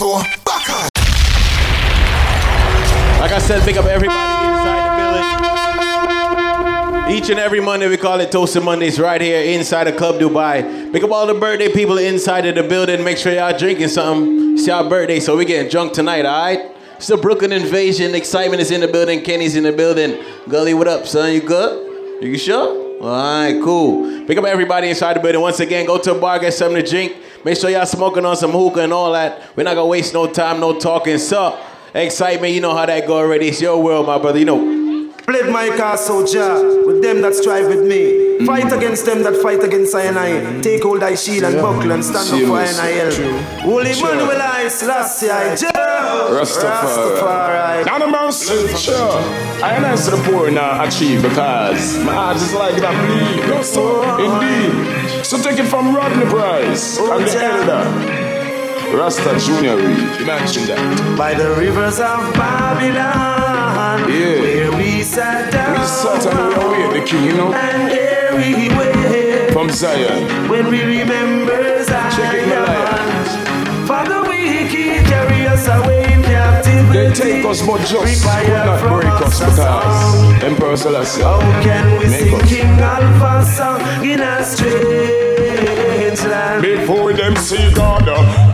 much for Baka. Like I said, big up everybody inside the building. Each and every Monday, we call it Toasted Mondays right here inside of Club Dubai. Big up all the birthday people inside of the building. Make sure y'all drinking something. It's y'all birthday, so we getting drunk tonight, all right? It's the Brooklyn invasion. Excitement is in the building. Kenny's in the building. Gully, what up, son? You good? You sure? All right, cool. Pick up everybody inside the building. Once again, go to a bar, get something to drink. Make sure y'all smoking on some hookah and all that. We're not going to waste no time, no talking. So, excitement, you know how that go already. It's your world, my brother, you know. Played my car, soldier, with them that strive with me. Mm. Fight against them that fight against I and I. Take hold thy shield and buckle and stand up for I and I. Holy Emmanuel, I, Selassie, I, Jah, Rastafari. Not a mountain, sure. I answer the poor now achieve because my eyes is like that bleed. No, so indeed. So take it from Rodney Price and the elder Rasta Jr. Imagine that. By the rivers of Babylon, yeah, where we sat down. We sat and we await the king, you know. And here we wait from Zion. When we remember Zion, check it, my life. Father, we keep carry us away. They take us but just could not break us because Emperor Selassie. How can we sing us. King Alphonse song in a strange land? Before them see God,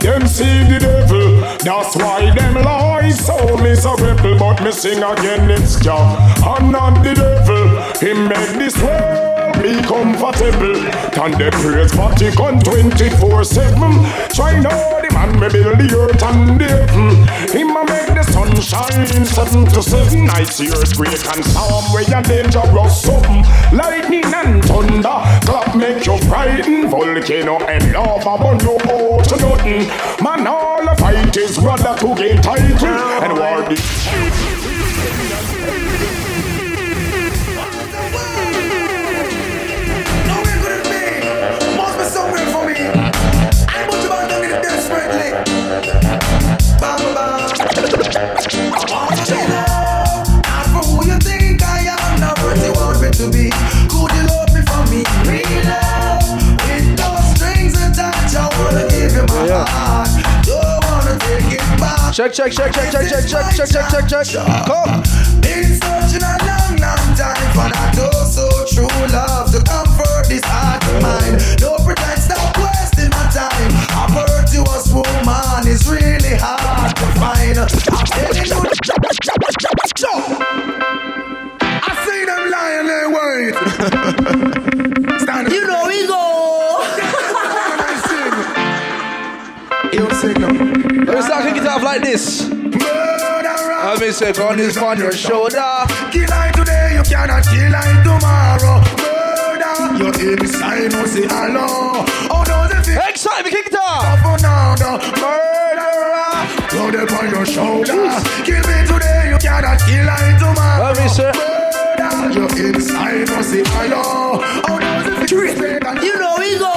them see the devil. That's why them lie so miserable. But me sing again, it's Jah, I'm not the devil. He made this way be comfortable. Can they praise Vatican 24/7? Try now, the man may build the earth and the heaven. He may make the sun shine 7 to 7. I see earthquake and storm where you're dangerous something. Lightning and thunder clap make you frightened. Volcano and lava burn you out to nothing. Man, all the fight is brother to gain title and war the Check. Come. Been searching a long time for that oh so true love to comfort this heart of mine. No pretense, stop wasting my time. A virtuous woman is really hard to find. I'm telling you, I see them lying their words. You know we go. You don't sing no. Let's start kicking it off like this. Murderer, let me say, gun is on your shoulder. Kill I today, you cannot kill I tomorrow. Murder, you're inside, no say hello. Oh no, the thing. Next time, we kick it off. Murderer, throw them on your shoulder. Kill me today, you cannot kill I tomorrow. Let me say, murder, you're inside, no say hello. Oh no, the thing. You know we go.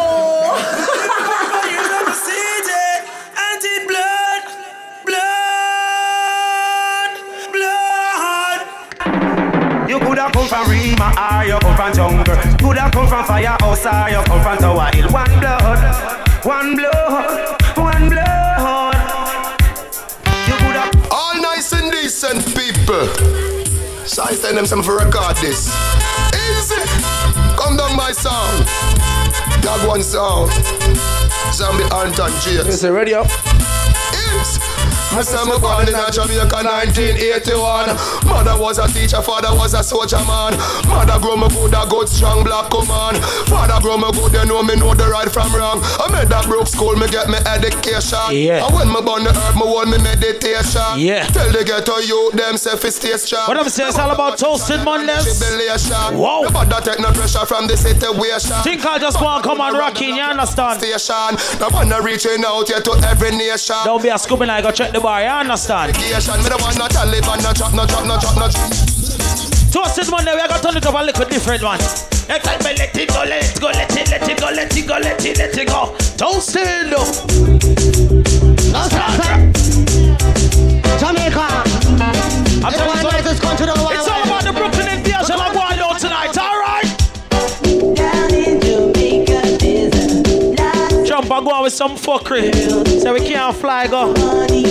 Come from Rima, or you come from jungle. Coulda come from firehouse, or you come from Tower Hill. One blood, one blood, one blood. You coulda all nice and decent people. So I send them some for record this. Easy, come down my sound. That one sound. Zombie Ant and James. Is it ready up? My son was born in Jamaica 1981. Mother was a teacher, father was a soldier man. Mother grow me good, a good strong black woman. Father grow me good, you know me know the right from wrong. I made that broke school, me get me education. Yeah. And when me born the earth, me want me meditation. Yeah. Tell the ghetto youth, them self-esteem strong. What I'm saying, it's all about Toasted Mondays. Wow. Nobody take no pressure from the situation. Think I just want to come and rock in, you understand? Station. No one reaching out here to every nation. Don't be a scooping, I go check the bar, you understand? Toasted Monday, we are going to turn it up a little different one. Excitement, let it go, let it go, let it, let it go, let it go, let it, let it go. Toasted! Jamaica! I'm going to this country to the world. It's all about the Brooklyn invasion, I'm going on tonight, alright? Down in Jamaica, there's a lot. Jump, I go out with some fuckery. Say we can't fly go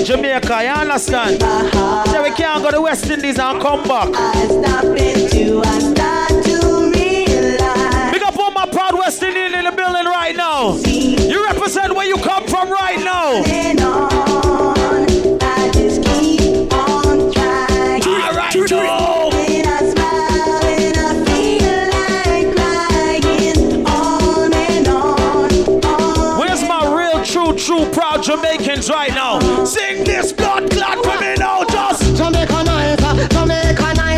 Jamaica, you understand? Say we can't go to West Indies and come back. Big up all my proud West Indian in the building right now. You represent where you come from right now. Proud Jamaicans right now. Sing this blood clot for me now, just Jamaica nice,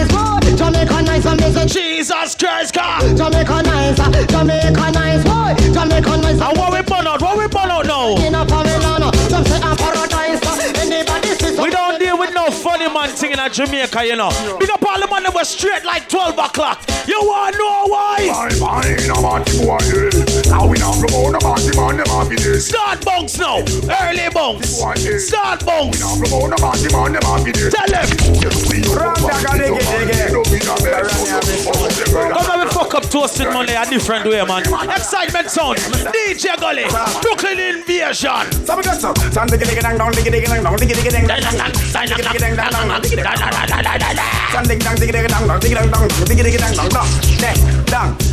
boy. Jamaica nice, I'm missing Jesus Christ, car. Jamaica nice, boy. Jamaica nice. And what we burn out now? We don't deal with no funny man singing at Jamaica, you know. Big up all the man that was straight like 12 o'clock. You wanna know why? Start bunks now, early bunks. Start bunks. Tell them. Come on, we fuck up Toasted Monday a different way, man. Excitement sound. DJ Gully, Brooklyn invasion.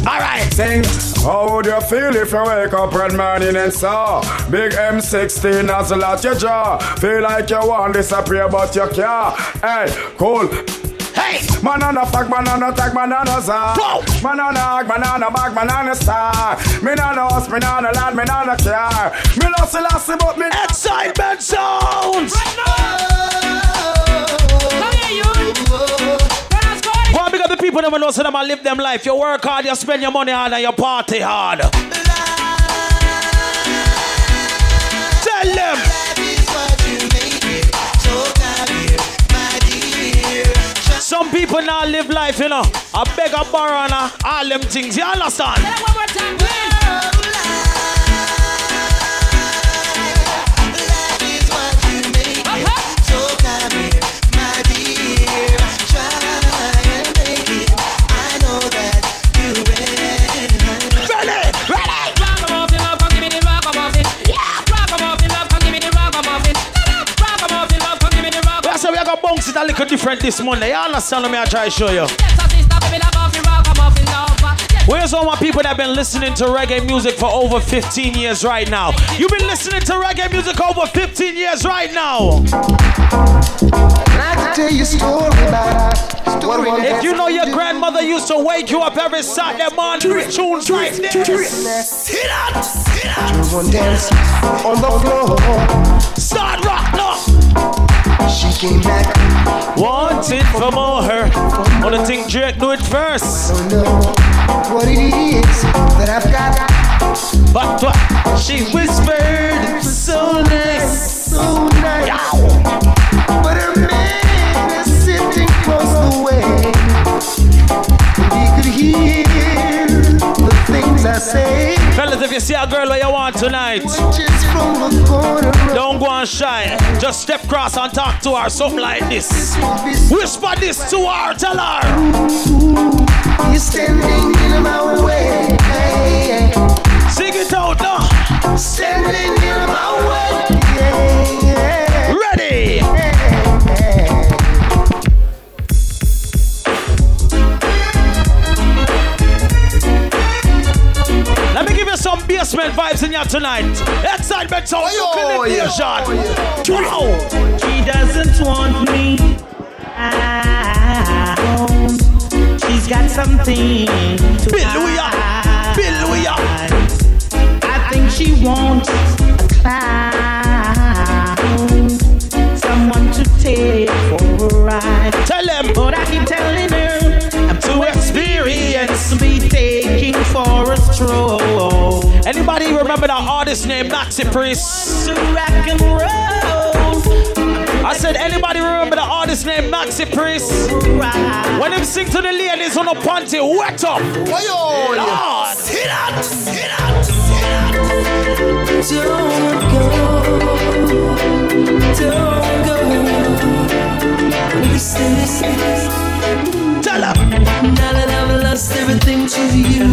All right, sing. How would you feel if you wake up red morning and saw big M16 nozzle at your jaw? Feel like you want disappear but you can't. Hey, cool. Hey! Manana fuck, manana tag, manana za. Manana, manana bag, manana star. Me na no house, me na no land, me na no care. Me lost the last but me excitement sounds. Right now. Come here, you. One big up the people never know so them and live them life. You work hard, you spend your money hard, and you party hard. Tell them. Some people now live life, you know. I beg a borrow and all them things, you understand? It's a little different this Monday. You understand me? I try to show you. Where's all my people that have been listening to reggae music for over 15 years right now? You've been listening to reggae music over 15 years right now. If you know your grandmother used to wake you up every Saturday morning with tunes like this. Hit up! Dance on the floor. Start rock now! She came back wanted for more her. Wanna think Drake do it first. I don't know what it is that I've got. But what she whispered so nice, so nice. Yow. But her man is sitting close away. And he could hear the things I say. Fellas, if you see a girl where you want tonight, don't go and shy. Just step cross and talk to her, something like this. Whisper this to her, tell her. You're standing in my way. Sing it out now. Standing in my way. Ready. Let me give you some basement vibes in here tonight. Excitement sound, Brooklyn invasion. She doesn't want me. She's got something to hide. Billuia. I think she wants a clown. Someone to take for a ride. Tell him. But I keep telling her I'm too experienced to be taking for a stroll. Anybody remember that artist named Maxi Priest? I said, anybody remember the artist named Maxi Priest? When him sing to the ladies on a panty, wet up. Oh, Lord. Hit up, hit up, hit up. Don't go. Tell her. Now that I've lost everything. on to you.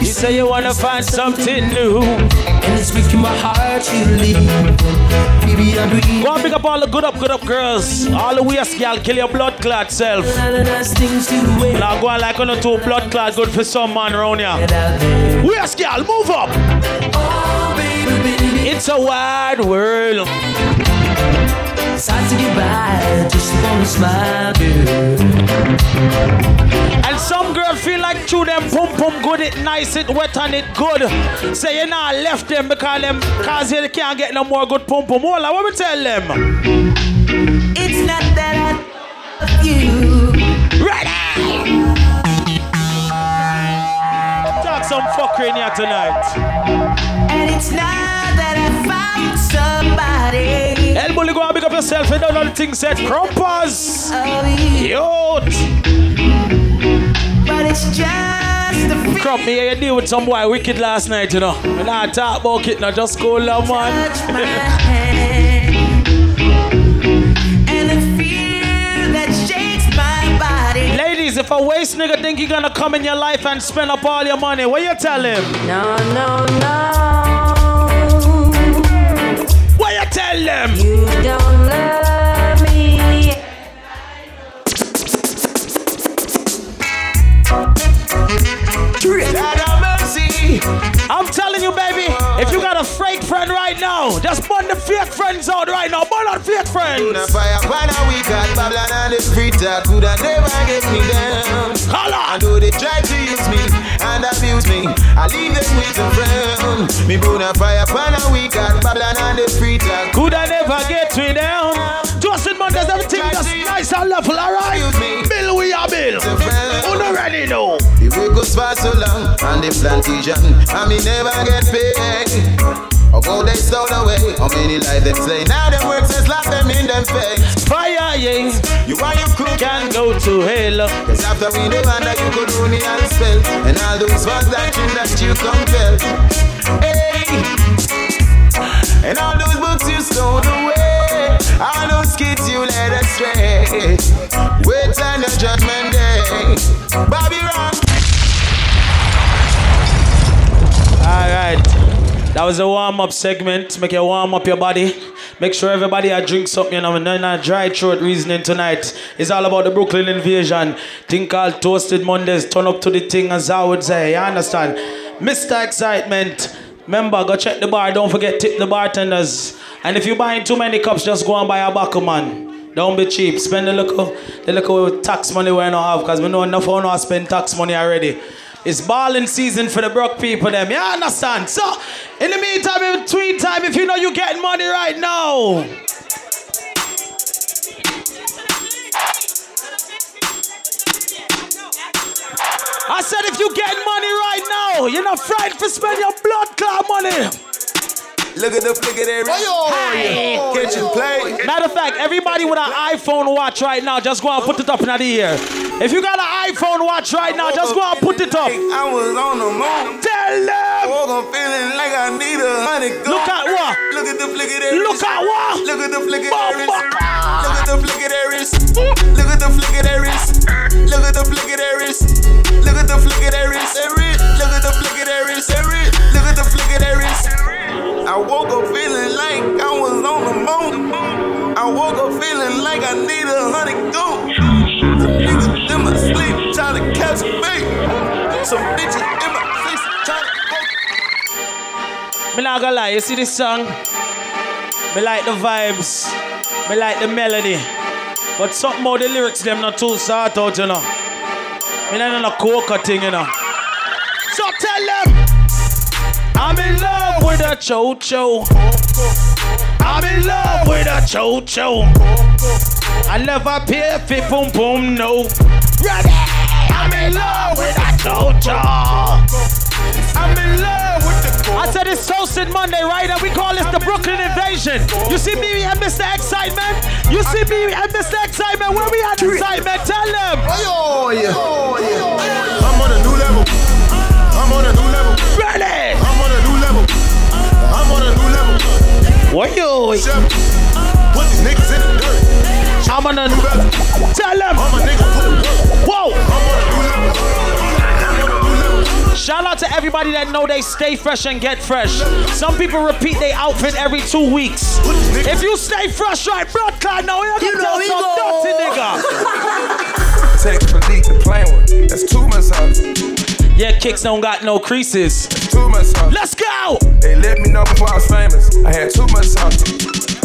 You say you wanna find something new, and it's making my heart to leave. Baby, I'm breathing. Go and pick up all the good up girls. All the weird girl, kill your blood clot self. Now go and like on the two blood clot good for some man around here. Weird girl, move up. Oh, baby. It's a wide world. It's hard to get by, just wanna smile, girl. And some girls feel like chew them pum good, it nice, it wet and it good. Say so you nah left them because them cause they can't get no more good pum. Hold on, what we tell them? It's not that I love you. Ready? Talk some fucker in here tonight. And it's not that I found somebody. El Bully, go and pick up yourself and all the things said. Crumpers! But it's just Crump me, you deal with some boy wicked last night, you know. When I talk about it, now just go love, man. Ladies, if a waste nigga think he gonna come in your life and spend up all your money, what you tell him? No. Tell them you don't love me. I'm telling you, baby, if you got a fake friend right now, just burn the fake friends out right now. Burn out fake friends. We got Babylon and the free that could have never get me down. I know they try to use me and abuse me. I leave them with a friend. Me burn a fire pan and we got Babylon and the free that could have never get me down. Toasted Mondays, everything that's nice and lovely, alright? Bill, we are Bill. Who not ready now? If we go far so long on the plantation, and me never get paid. Or go they stole away, how many lives they say. Now them works is slap them in them face. Fire, yeah. You are your crew can go to hell. Cause after we the man that you could only and spell. And all those ones that you compel. Hey. And all those books you stole away. All those kids you led astray. Wait on the judgment day. Bobby Rock. Alright. That was a warm-up segment. Make you warm up your body. Make sure everybody drink something. You know, not dry throat reasoning tonight. It's all about the Brooklyn invasion. Thing called Toasted Mondays. Turn up to the thing, as I would say. You understand? Mr. Excitement. Remember, go check the bar. Don't forget, tip the bartenders. And if you're buying too many cups, just go and buy a buckle, man. Don't be cheap. Spend the little tax money we don't have. Because we know enough of us spend tax money already. It's balling season for the Brook people, them. You understand? So, in the meantime, in between time, if you know you're getting money right now. I said, if you're getting money right now, you're not frightened for spending your blood clot money. Look at the flick of that. Oh, catch and play. Matter of fact, everybody with an iPhone watch right now, just go and put it up in the ear. If you got an iPhone watch right now, just go and put it up. I was on the moon. Tell them. I'm feeling like I need $100. Look at what? Look at the flick of that. Look at what? Look at the flick of that. Look at the flick of that wrist. Look at the flick of that wrist. Look at the flick of that wrist. Look at the flick of that wrist. Look at the flick of that wrist. Look at the flick of that wrist. I woke up feeling like I was on the moon. I woke up feeling like I need $100 gold. Niggas in my sleep trying to catch a bait. Some bitches in my face trying to fuck. Me not gonna lie, you see this song? Me like the vibes. Me like the melody. But something about the lyrics, them not too sort out, you know. Me not on a coca thing, you know. So tell them! I'm in love with a cho-cho. I'm in love with a cho-cho. I never pay for boom boom, no. Ready? I'm in love with a cho-cho. I'm in love with the I said it's Toasted Monday, right? And we call this the Brooklyn invasion. You see me and Mr. Excitement? You see me and Mr. Excitement? Where we at excitement? Tell them. Oh, yeah. I'm on a new level. I'm on a new level. Ready? Yo, put these niggas in the dirt. I'm on a new level. Tell them. I'm a nigga. Whoa. I'm on a new level. everybody that know they stay fresh and get fresh. Some people repeat their outfit every 2 weeks. If you stay fresh, right, blood clot, now you know you some dirty nigga. Text Philippe to play with. That's 2 months out. Yeah, kicks don't got no creases. That's 2 months out. Let's go! They let me know before I was famous. I had 2 months out.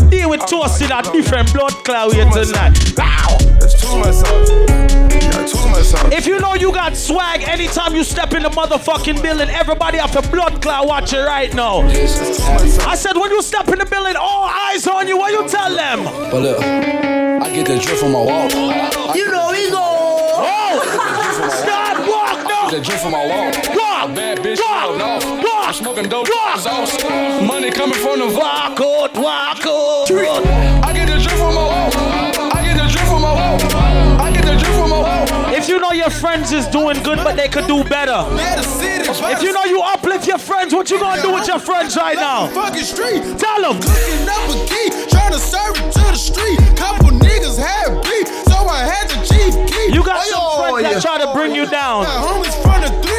Deal with toasted at different blood cloud here tonight. Wow! That's 2 months out. That's 2 months out. If you know you got swag, anytime you step in the motherfucking building, everybody off the blood cloud watching right now. I said when you step in the building, all eyes on you. What you tell them? But look, I get the drift from my wall. You know he go. Oh! Stop, walk, no! I get the drift from my wall. Walk! Bad bitch, walk! Walk! I'm smoking dope, yeah. Money coming from the walk out. I get the drip from my wall. I get the drip from my wall. I get the drip from my wall. If you know your friends is doing good, but they could do better. If you know you uplift your friends, what you gonna do with your friends right now? Tell them. Clicking up a key, trying to serve it to the street. Couple niggas had beef, so I had to cheat key. You got some friends that try to bring you down.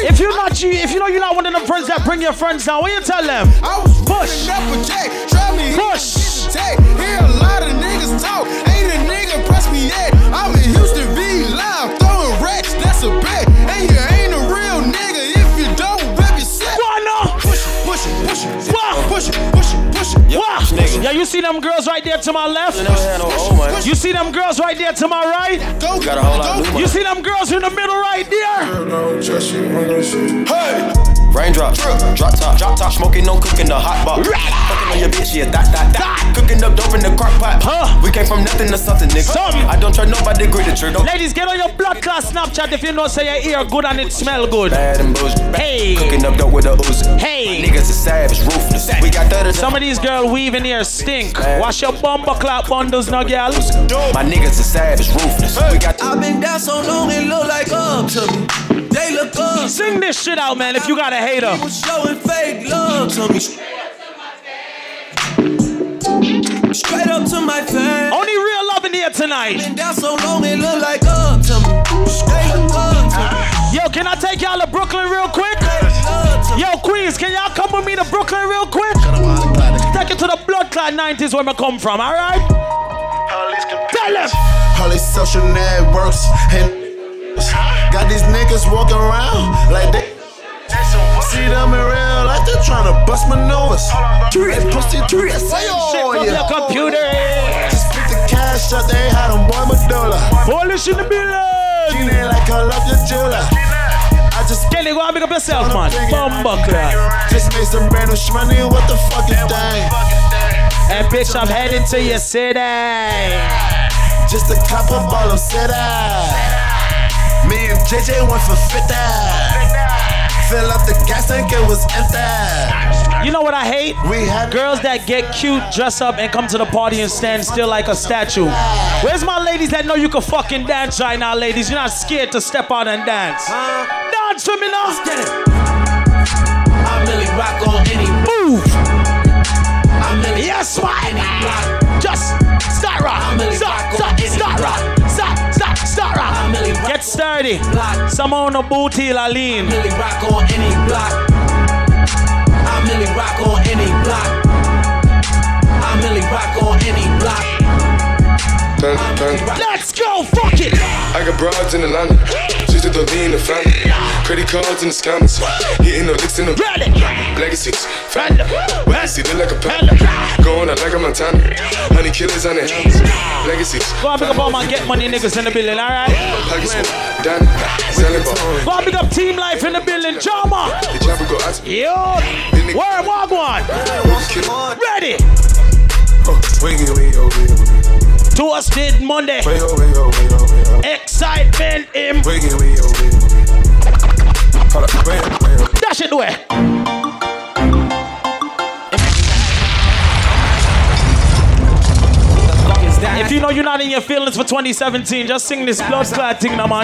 If you're not you, if you know you're not one of them friends that bring your friends down, what you tell them? Push. Push. Hear a lot of niggas talk. Ain't a nigga press me yet. I'm in Houston V live throwing racks. That's a bet. And you ain't a real nigga if you don't rep yourself. Why not? Push it, push it, push it. Wow. Push it, push it, push it. Wow. Yeah, you see them girls right there to my left? You see them girls right there to my right? Got a whole lot of you see them girls in the middle right there? Hey. Raindrop, drop top, smoking, no cooking, the hot box. Fucking on your bitch, yeah, dot. Cooking up dope in the crock pot. Huh? We came from nothing to something, nigga. I don't try nobody to the trigger. Ladies, get on your blood clot Snapchat if you know say your ear good and it smell good. Bad and bullshit. Hey. Cooking up dope with a oozy. Hey. My niggas is savage, ruthless. We got 30. Some of these girls weaving here stink. Wash your bumper clot bundles, now, girl. My niggas is savage, ruthless. We got. I've been down so long, it look like up to me. They look up. Sing this shit out, man, if you got a hater. People showing fake love to me. Straight up to my face. Only real love in here tonight. Been down so long, it look like up to me. Straight up to me. Yo, can I take y'all to Brooklyn real quick? Yo, Queens, can y'all come with me to Brooklyn real quick? Take it to the blood clot 90s where I come from, alright? Tell them! All these social networks and got these niggas walking around like they see them in real life, they're trying to bust maneuvers. Pussy, shit from your computer. Just pick the cash up, they had them boy Medulla. Polish in the building. She ain't like I love your jeweler. I just Kelly, go and pick up yourself, man. Bumbuckler. Just made some brand new shmoney, what the fuck is that? And bitch, I'm heading to your city. Just a couple ball of city. Me and JJ went for 50. Fill up the gas tank, it was empty. You know what I hate? Girls that get cute, dress up, and come to the party and stand still like a statue. Where's my ladies that know you can fucking dance right now, ladies? You're not scared to step out and dance. Dance for me now. I really rock on any move. Yes, my man. Just start rock. Start rock. Get sturdy. Some on the booty, I lean. I really rock on any block. I really rock on any block. I really rock on any block. Dun. Let's go, fuck it. I got broads in Atlanta. She's the V in the family. Credit cards in the scammers. Hitting the licks in the rally. Legacies, family. Legacy, look like a panda. Going out like a Montana. Honey killers on the hands. Legacies. Go and pick up all my get money niggas in the building, alright? Go and pick up team life in the building, Jama. Yo, where Wagwan? Ready? Toasted Monday. Excitement in. Dash it away. If you know you're not in your feelings for 2017, just sing this blood clot thing, man. I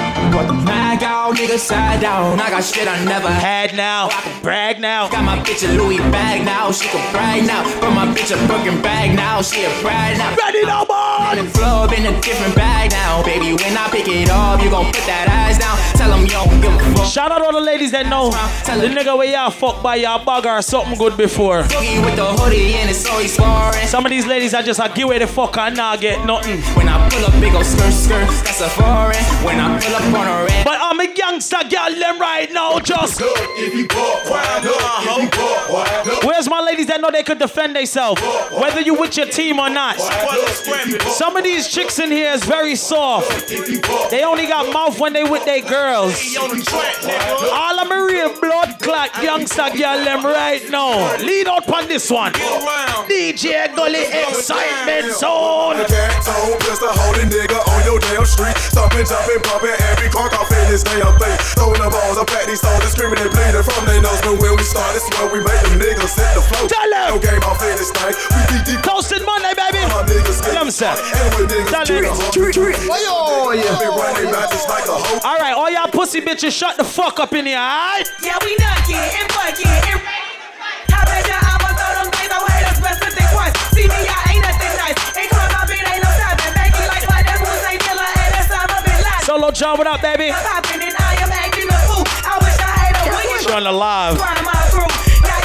got nigga side down. I got shit I never had now. I can brag now. Got my bitch a Louis bag now. She can brag now. But my bitch a broken bag now. She a brag now. Ready no more. And the flow up in a different bag now. Baby, when I pick it up, you gon' put that ass down. tell them, yo, give a fuck. Shout out all the ladies that know the nigga where y'all fuck by y'all bugger or something good before. With the hoodie and it's always sparring. Some of these ladies I just give away the fuck and I get nothing. When I pull up big old skirt skirt, that's a foreign. When I pull up on a red. But I'm a youngster, girl, them right now just. Look, if you bought wild, if you bought wild. Where's my ladies that know they could defend themselves, whether you with your team or not? Some of these chicks in here is very soft. They only got mouth when they with their girls. All of my real blood clot youngster girl them right now. Lead out on this one. DJ Gully Excitement Zone. Just a holy nigga on your damn street. Stopping, jumping, popping every car off in this damn thing. Throwing the balls up at these soldiers, screaming and bleeding from their nose. But when we start, this where we make them niggas hit the floor. Tell them. No game off in this thing. We deep. Toasted Monday, baby. Tell them, sir. All right, all y'all pussy bitches, shut the fuck up in here, all right? Yeah, we knocking and fucking and how about y'all? I'ma throw them things away, that's best that they want. See me, I ain't nothing nice. Ain't come up, it ain't no stopping. Thank you like my devil, ain't killer, and that's how I've been lying. Solo John, what up, baby? I'm popping and I am acting a fool. I wish I had a win. Trying to live.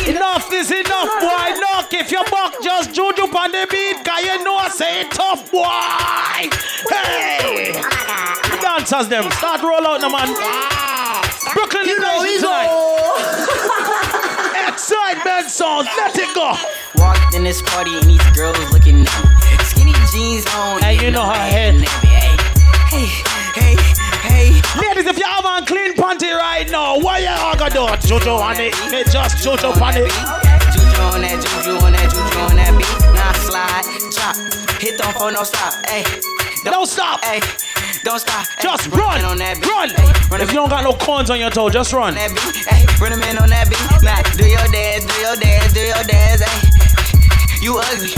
Enough is enough, boy. Knock if you buck, just juju on the beat. Cause you know I say it tough, boy. Hey! The dancers, them. Start roll out, now, man. Brooklyn invasion tonight. Excitement songs, let it go. Walked in this party and these girls looking at me. Skinny jeans on. Hey, you know her head. Hey, hey, hey. Ladies, if you have on clean panty right now, what you all gonna do? Juju on it. Just juju on it. Juju on that, juju on that, juju on that beat. Now slide, drop, hit the phone, no stop. Hey, don't stop. Hey, don't stop. Just run. On that run. Ay, if you don't got no corns on your toe, just run. Ay, run them in on that beat. Nah, do your dance, do your dance, do your dance. Ay. You ugly.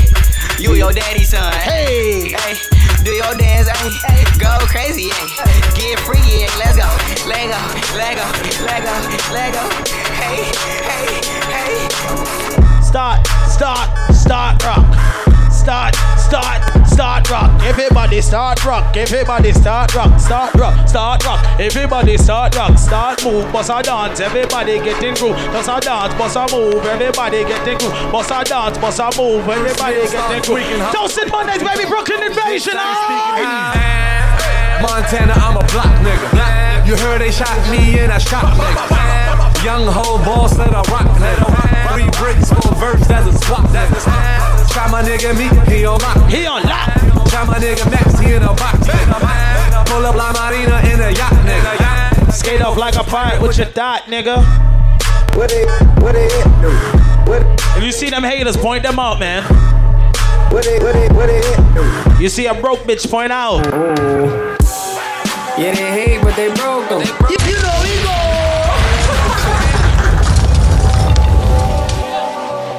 You your daddy's son. Hey. Ay, do your dance. Ay. Go crazy. Ay. Get free. Ay. Let's go. Lego. Lego. Lego. Lego. Hey. Hey. Hey. Start. Start. Start. Rock. Start. Start. Start rock, everybody start rock, everybody start rock, start rock, start rock, everybody start rock, start move, bust a dance, everybody get in groove, bust a dance, bust a move, everybody get in groove, bust a dance, bust a move, everybody get in groove. Toasted Mondays, baby, Brooklyn invasion. Montana, I'm a block nigga. You heard they shot me and I shot nigga. Young ho boss, let a rock nigga. 3 bricks, 4 verbs, that's a swap. Try my nigga me, he on lock. He on lock. Try my nigga Max, he in a box. Pull up La Marina in a yacht, nigga. Skate off like a pirate with your dot, nigga. If you see them haters, point them out, man. You see a broke bitch, point out. Yeah, they hate, but they broke them. You know he go.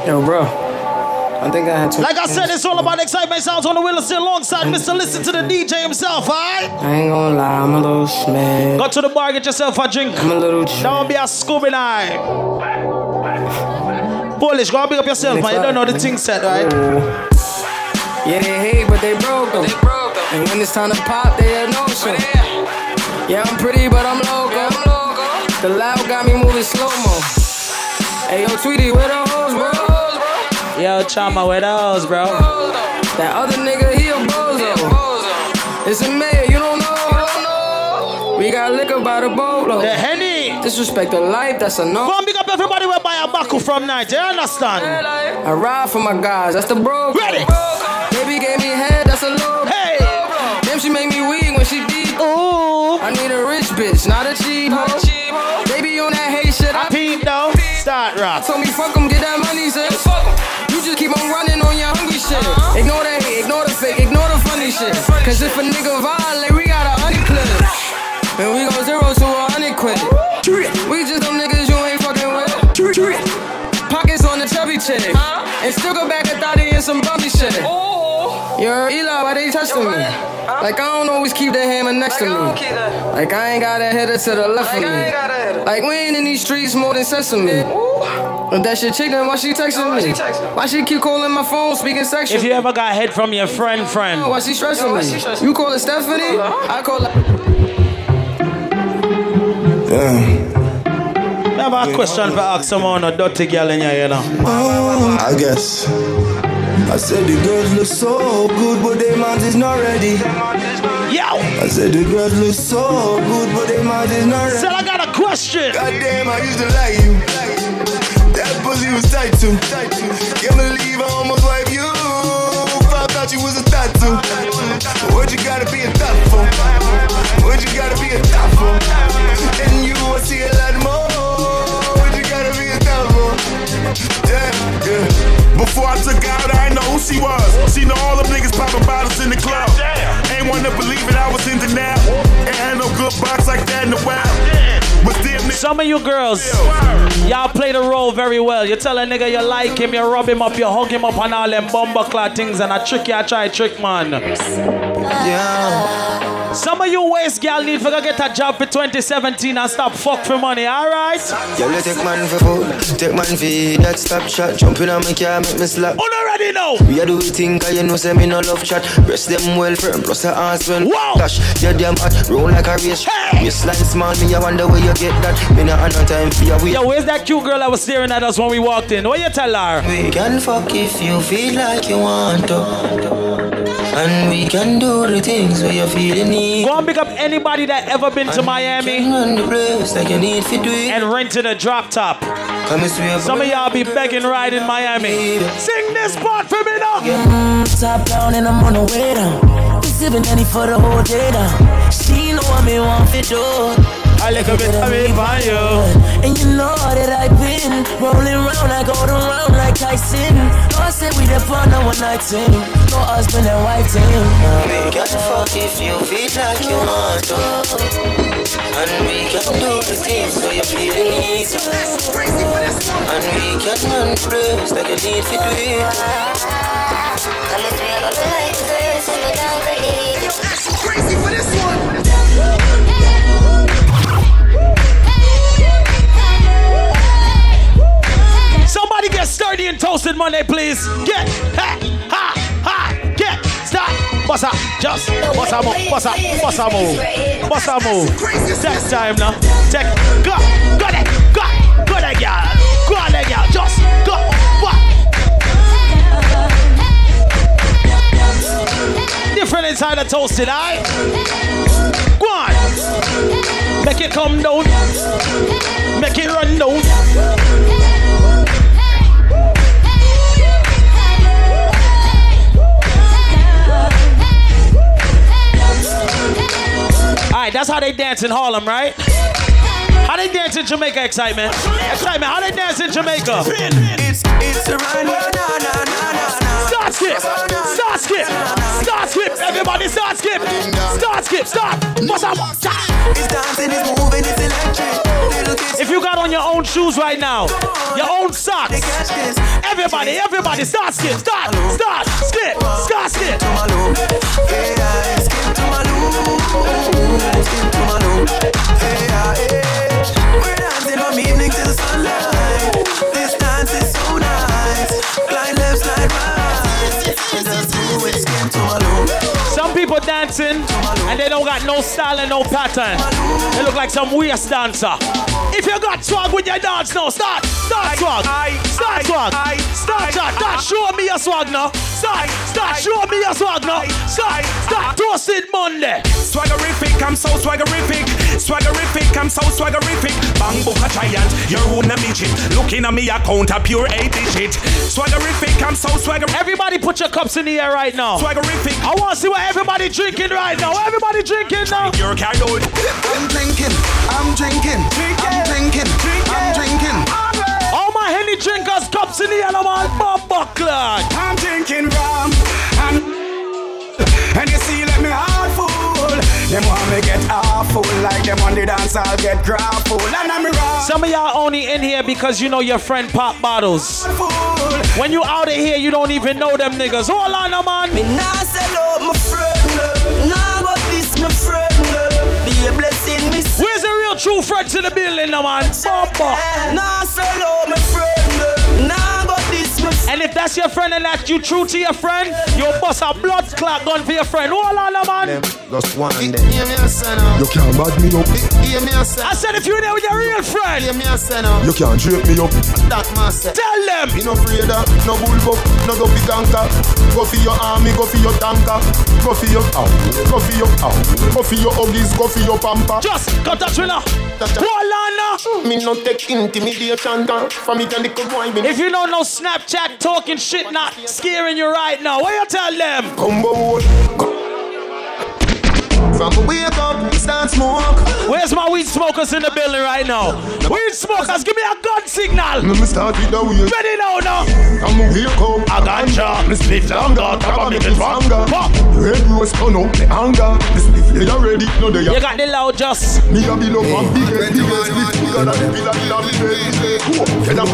Yo, bro, I think I had to. Like I said, it's all about excitement sounds on the wheel. Still alongside Mr. Listen to the DJ himself, alright? I ain't gonna lie, I'm a little smashed. Go to the bar, get yourself a drink. I'm a little smashed. Don't be a Scooby night. Polish, go and pick up yourself, man. You don't know the thing set, right? Yeah, they hate, but they broke them. And when it's time to pop, they have no shit. Yeah, I'm pretty, but I'm local. The loud got me moving slow mo. Hey, yo, Tweety, where the hoes, bro? Yo, Chama, where those, bro? That other nigga, he a bozo. It's a mayor, you don't know. We got liquor by the boatload. The Henny. Disrespect the life, that's a no. Go and pick up everybody where buy a buckle from night, you understand? I ride for my guys, that's the bro. Ready. Baby gave me head, that's a low. Hey. Damn, she make me weak when she deep. Ooh. I need a rich bitch, not a cheap hoe. Baby on that hate shit, I peep though. Start rock. Told me fuck em, get that money, sis. Keep on running on your hungry shit. Ignore that hate, ignore the fake, ignore the funny shit. Cause if a nigga violate, we got a 100 clip. And we go 0 to 100 quid. We just them niggas you ain't fucking with. Pockets on the chubby chick. And still go back a 30 and some bumpy shit. Yo, Eli, why they testing me? Like I don't always keep the hammer next to me. Like I ain't got a header to the left of me. Like we ain't in these streets more than sesame. But that shit chicken, why she texting me? Why she keep calling my phone, speaking sexually? If you ever got head from your friend. Why she stressing me? You call it Stephanie? I call it... Yeah. Never a question for ask someone or dirty girl in your head. I guess. I said the girls look so good, but their mouth is not ready. Yo! I said the girls look so good, but their mouth is not ready. Said I got a question. Goddamn, I used to like you. That pussy was tight too. Can't believe I almost wiped you. I thought you was a tattoo. What you gotta be a thot for? What you gotta be a thot for? And you, I see a lot more. What you gotta be a thot for? Yeah, yeah. Before I took out, I didn't know who she was. She know all them niggas popping bottles in the club. Ain't want to believe it, I was in denial. Ain't had no good box like that in a while. But them niggas. Some of you girls, y'all play the role very well. You tell a nigga you like him, you rub him up, you hug him up and all them bumper clad things. And I trick you, I try to trick, man. Yeah. Some of you waste girl need for go get a job for 2017 and stop fuck for money, alright? Yeah, you take man for food, take man for that Snapchat. Jumping on my car, make me slap. Oh, already know. We are doing things, you know, say me no love chat. Press them well firm, plus her ass when wow. Touch. You're damn hot, roll like a race. Hey. Waistline's man, me, I wonder where you get that. Me not have no time for your way. Yo, where's that cute girl that was staring at us when we walked in? What you tell her? We can fuck if you feel like you want to. And we can do the things where you feel the need. Go and pick up anybody that ever been and to Miami like you need to do it. And rented a drop top. Some of y'all be begging ride in Miami. Sing this part for me now. Top down and I'm on the way down. We sipping any for the whole day down. She know what me want to do. I like a bit of it by you. And you know that I've been rolling round, I go around like Tyson. No, I said we the fun, no one night team. No husband and wife team. We got to fuck if you feel like you want to. And we can do the things so you feel the need. And we can run through like you need to do it. Come and feel like this, and we don't believe. Yo, ask you crazy for this one. Somebody get sturdy and toasted Monday, please. Get, ha, ha, ha, get, stop. What's up? Just, what's up? What's up? What's up? What's up? That's time now. Take, go there, girl. Go there, girl. Just, go. What? Different inside the toasted, aye? Go on. Make it come down. Make it run down. Alright, that's how they dance in Harlem, right? How they dance in Jamaica, Excitement? Excitement, how they dance in Jamaica? It's a run, no, no, no, no, no. Start skip! Start skip! Start skip! Everybody start skip! Start skip! Start! What's up? It's dancing, it's moving, it's electric. If you got on your own shoes right now, your own socks, everybody start skip! Start skip! Start skip! Skip to my some people dancing and they don't got no style and no pattern. They look like some weird dancer. If you got swag with your dance now, start swag. Start swag. Start show me your swag now. Start show me your swag now. Start Toasted Monday. Swaggerific, I'm so swaggerific. Swaggerific, I'm so swaggerific. Bang book a giant, you're on a midget. Looking at me, I count a pure 8-digit. Swaggerific, I'm so swaggerific. Everybody put your cups in the air right now. Swaggerific. I wanna see what everybody drinking right now. Everybody drinking now. You're carried. I'm drinking, I'm drinking, I'm drinking, I'm drinking. All my Henny drinkers, cups in the yellow man, bumper club. I'm drinking rum, and you see, let me heart full. Them want me get awful, like them on the dance, I'll get grappled, and I'm rum. Some of y'all only in here because you know your friend pop bottles. When you out of here, you don't even know them niggas. Hold on, man. Me now say love my friend, now what is my friend. Be a blessing, me. Where's the real true friend to the building, man? Bumper. Now say love my friend, now what is my friend. that's your friend and that you true to your friend, you bust a blood clot gun for your friend. Hold on, man. Just one and then. You can't bag me up. I said if you're there with your real friend, you can't drape me up. Tell them. You no freedom, no bull, no go be ganker. Go for your army, go for your tanker. Go for your out, go for your out, go for your uggies, go for your pamper. Just got that winner. Hold on. Me no take intimidation from me than the good boy. If you don't know Snapchat talking shit not scaring you right now, what you tell them? From the wake up, start smoke. Where's my weed smokers in the building right now? Weed smokers, give me a gun signal. Ready now, now. From the wake up, I ganja. This lift longer, cover me get stronger. Red rose turn up the anger. This lift, they already know they are. You got the loud just. Me a below from biggest.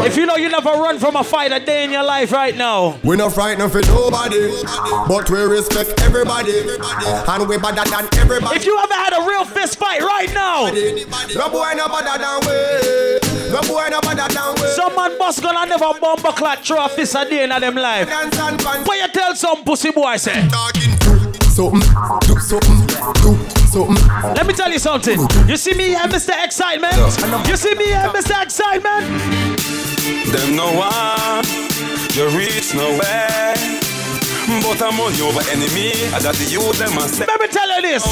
If you know you never run from a fight a day in your life right now. We're not frightened for nobody, but we respect everybody, and we're better than everybody. If you ever had a real fist fight right now, some man boss gonna never bomb a clock through a fist a day in them life. But you tell some pussy boy, say, let me tell you something. You see me here, Mr. Excitement? You see me here, Mr. Excitement? Them no one, you reach nowhere. But I'm on your enemy, and that you them and say. Let me tell you this.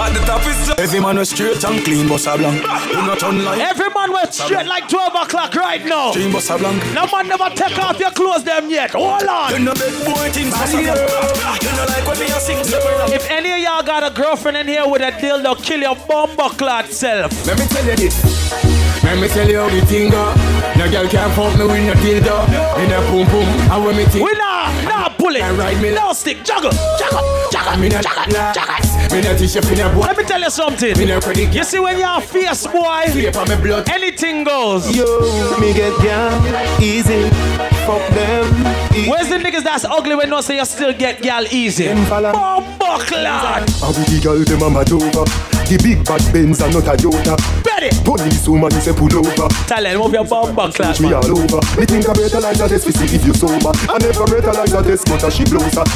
At the top is every man was straight and clean, boss a blank. You're not online. Every man was straight like 12 o'clock right now. Clean, boss a blank. No man never take off your clothes them yet. Hold on. You're not big boy things. You're not like when me a sing. If any of y'all got a girlfriend in here with a dildo, kill your bomber clad self. Let me tell you this. Let me tell you how the thing go. No girl can't fuck me with no dildo. In a boom boom, I want me to. We nah bullet, no stick, juggle. Let me tell you something. You see when you're fierce, boy, anything goes. Yo, me get down easy. Fuck them. Where's the niggas that's ugly when no say you still get gal easy? Bombo clad. I will the girl them mama over. The big bad Benz are not a Toyota. Police woman is a pullover. Tell him of your bomber class. Me all over. Me think I better like that. Especially if you sober. I never better like that. But she blows up.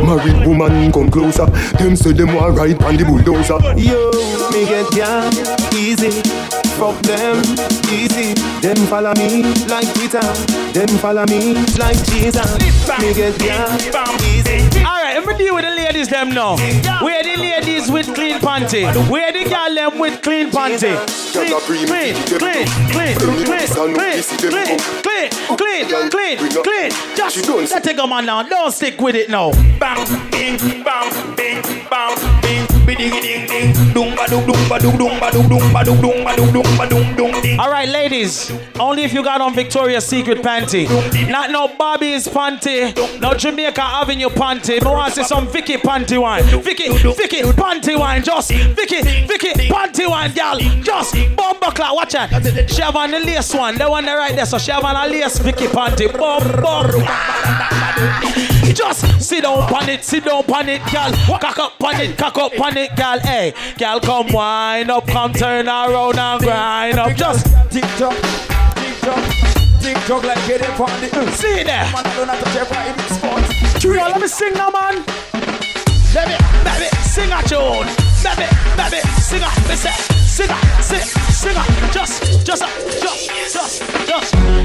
Married woman come closer. Them say them want ride on the bulldozer. Yo, me get down easy. Fuck them easy. Them follow me like Peter. Them follow me like Jesus. Me get down easy. All right, let me deal with the ladies them now. Where the ladies with clean panty? Where the girl them with clean panty? Clean. Just let it go, man. Now, don't stick with it now. Bam, bing, bam, bing, bam, bing. All right, ladies. Only if you got on Victoria's Secret panty. Not no Bobby's panty. No Jamaica Avenue panty. But want to see some Vicky panty wine. Vicky panty wine. Just Vicky panty wine, y'all. Just bomba clock. Watch out. She have on the lace one. The one there right there. So she have on a lace Vicky panty. Bomba. Just sit down on it, girl. Cock up on it, girl. Hey, girl, come wind up, come turn around and grind up. Just TikTok like get it on the. See there. Girl, let me sing now, man. Baby, sing a tune. Baby, sing a. Singer. Just.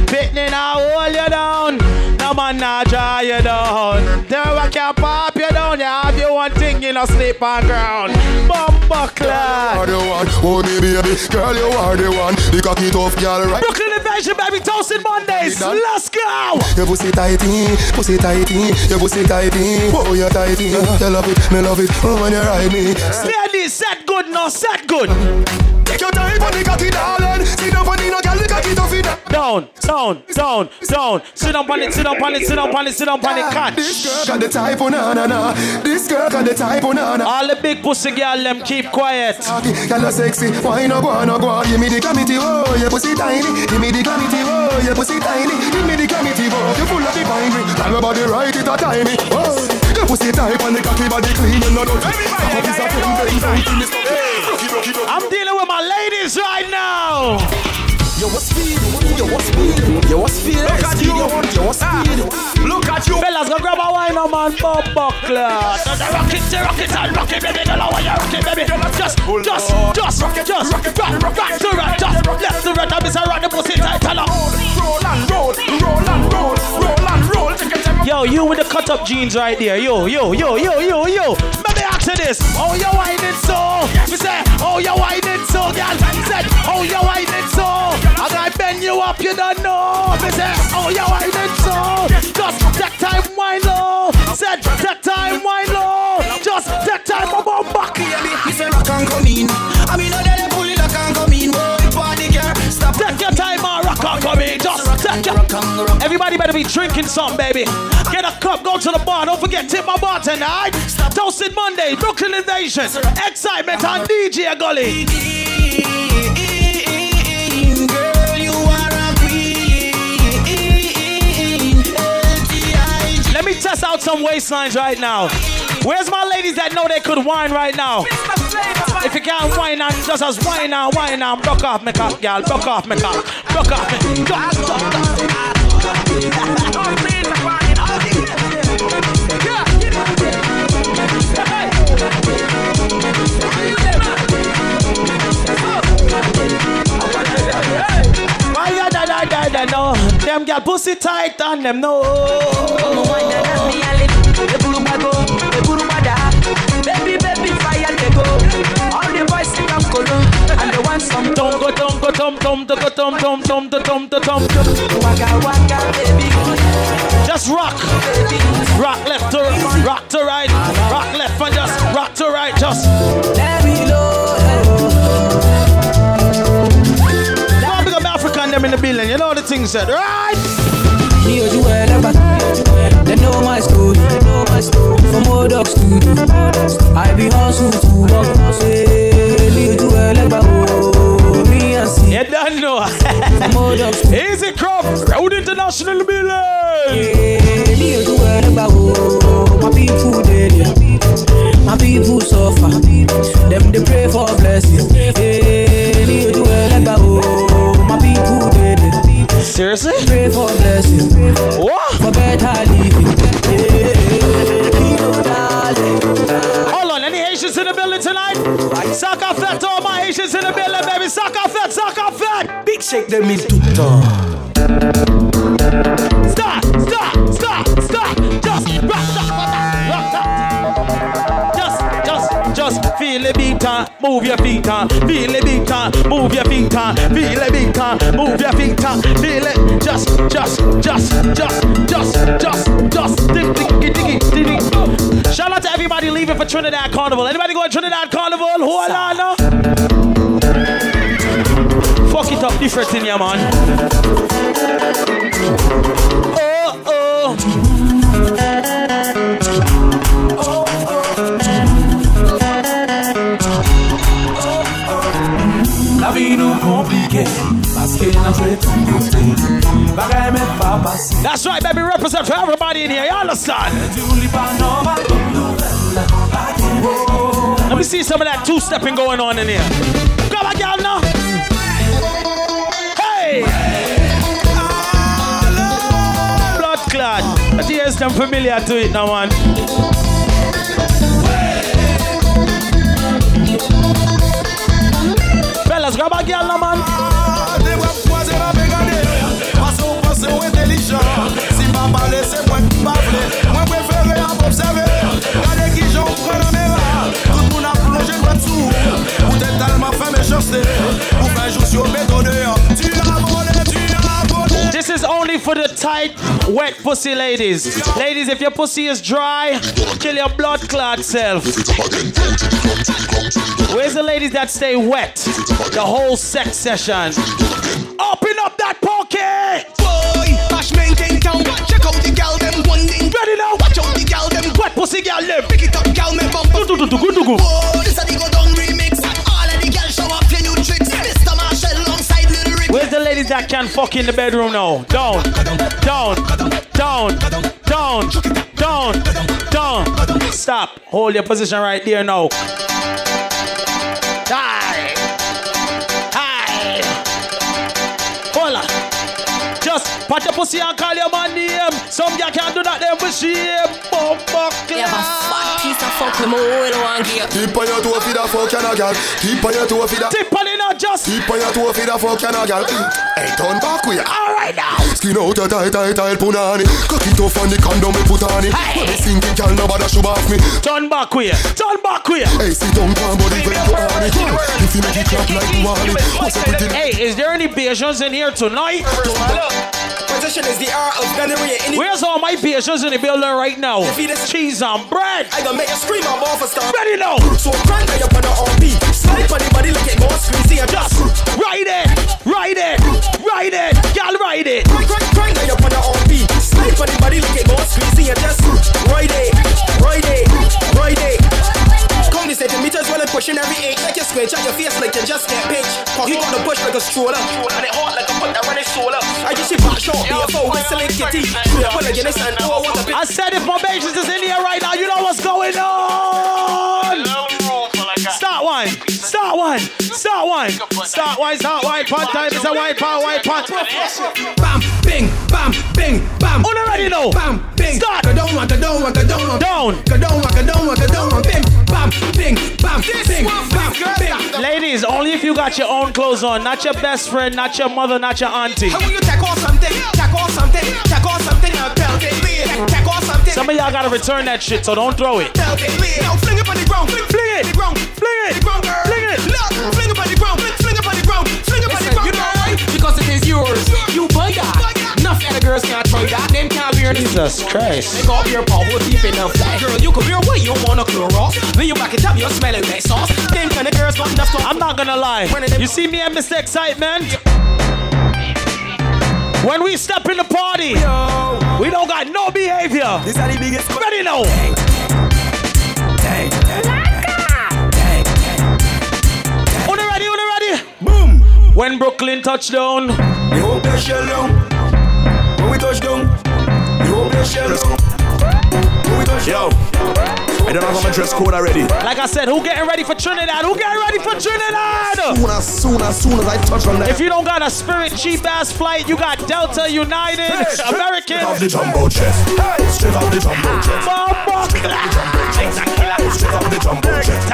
Pitting now, hold you down. No man now draw you down. There I can pop you down. You have your one thing in a sleep on ground. Bumba clap. Oh baby, girl you are the one. The cocky tough girl right. Brooklyn invasion baby, Toasted Mondays. Let's go. You pussy tighty. You pussy tighty. Oh you tighty. You love it, me love it. Oh when you ride me. Steady, set good. Take your time for the cocky darling. See the funny no girl the cocky tough it. Down. Sit down on it, catch. This girl got the type on na. This girl got the type on na. All the big pussy girl, them keep quiet. Girl sexy, why no go on? Give me the committee, oh, you pussy tiny. Give me the committee, oh, you full of the binary. Tell nobody right it a timey. Oh, you pussy type on the cocky body clean and not I'm dealing with my ladies right now. You was speed, you was speed, you was speed. Look at you, you was speed. Look at you. Fellas, go grab a wine, oh man, pop buckler. They rock it, and rock it, baby. Don't know why you rock it, baby. Just, rock it, just, back to right, just left to right. I'm just around the pussy tight, tell them. Roll and roll, roll and roll, roll and roll. Yo, you with the cut up jeans right there, yo. Maybe ask this. Oh, you whining so? We say, oh, you whining so, girl. Said, oh, you whining so? And I bend you up, you don't know. We say, oh, you whining so? Just take time, wine low. Said, take time, wine low. Just take time, about back. He said, I can't come in. I mean, I pull it, I can't come in. Stop. Take your time, rock on, come in. Just take your time. Everybody better be drinking something, baby. Get a cup, go to the bar. Don't forget, tip my bar tonight. Toasted Monday, Brooklyn Invasion, Excitement on DJ Gully. Girl, you are a queen. Let me test out some waistlines right now. Where's my ladies that know they could whine right now? If you can't whine and just as whine and broke off me cup, girl, broke off me cup, broke off me cup. No, them girl pussy tight on them, no. Baby, baby, fire they go. All the boys in Colombo and they want some. Just rock, rock left to right, rock to right, rock left and just rock to right, just. Let me know. Them in the building, you know the thing said, right? Me or you were never. They know my story. For more dogs to do. I be hustle to walk. Me or you were never. Me and see. You don't know. For more dogs to do. Easy crop. Road International building. Me or you were never. My people dead. My people suffer. Them they pray for blessings. Me or you were never. Seriously? Pray for blessing. What? For better living. Hold on, any Haitians in the building tonight? Saka fat, all my Haitians in the building, baby. Saka fat. Big shake the meal tout le temps. Stop. Just rock. Just feel the beat, move your feet, feel the beat, move your feet, feel the beat, move your feet, feel it. Just diggy. Shout out to everybody leaving for Trinidad Carnival. Anybody going to Trinidad Carnival? Hold on, no? Fuck it up different in here, man. That's right, baby. Represent for everybody in here. You understand? Let me see some of that two-stepping going on in here. Come on, y'all now. Hey! Blood clot. I think it's them familiar to it now, man. Fellas, grab a girl now, man. This is only for the tight, wet pussy ladies. Ladies, if your pussy is dry, kill your blood clot self. Where's the ladies that stay wet? The whole sex session. Open up that pocket! Check out the gal them one thing. Ready now? Watch out the gal them. What pussy gal them? Pick it up, gal me bump. Do. Oh, this a the go down remix. All of the gal show off your new tricks. Mr. Marshall alongside Lil Rick. Where's the ladies that can fuck in the bedroom now? Down. Stop. Hold your position right there now. Hi. Watch your pussy and call your man name. Some girl can't do that, them for shame. Bum buck clap. You have a fat piece of fuck with my oil one gear. Tip on your toe for the fuck and a girl. Tip on your toe for the... Tip on it not just. Tip on your toe for the fuck and a girl. Hey, turn back with you. All right now. Skin out your tight punani. Cook it off on the condom we put on it. When we sink it, girl, nobody should off me. Turn back with you. Turn back with you. Hey, sit down, come on, you on it. If you make it clap like you want it. What's up with it? Hey, is there any patients in here tonight? Position is the hour of January. Where's all my patients in the building right now? Cheese and bread. I gonna make you scream, I'm off a star. Ready now. So grand that you put on beat. Slide on the body like it more squeezy. Just ride it, ride it, ride it, y'all ride it. Grand that you put on beat. Slide on the body like it more squeezy. Just ride it, ride it, ride it. Count the centimeters while I'm pushing every inch. Like you squinch at your face like you just can't pinch. Cause you gotta push like a stroller. And it hot like a butt that run it solar. I just see back shot, BFO, whistling kitty. I said if my patience is in here right now, you know what's going on. Start one, start one, start one. Start one, start one, part time. It's a white part, white part. Bam, bing, bam, bing, bam. Already know. Bam, bing. Start. I don't want. Down. I don't want. Bing. Bam, bing, bam, bing, bam, bing. Ladies, only if you got your own clothes on, not your best friend, not your mother, not your auntie. How will you tackle something, and belt it? Tackle something. Some of y'all gotta return that shit, so don't throw it. Belt it, now fling it on the ground, fling it, fling it, fling it on the ground, fling it on the ground, fling it on the ground. You know why? Because it is yours. You buy that. Enough other girls can't try that. Them can't wear this. Jesus Christ. Take off your power deep enough. Girl, you can wear what you want to clear off. When you back it up, you're smelling that sauce. Them kind of girls got enough to... I'm not gonna lie. You see me and Mr. Excitement? When we step in the party, we don't got no behavior. This are the biggest... Ready now. Ready? Boom. When Brooklyn touched down, they hope they shell down. We touch down. You we touch. Yo, I don't have my dress code already. Like I said, who getting ready for Trinidad? Who getting ready for Trinidad? Soon as I touch on that. If you don't got a Spirit cheap ass flight, you got Delta, United, American. Straight off the jumbo chest. Straight off the jumbo chest. Straight off the jumbo chest.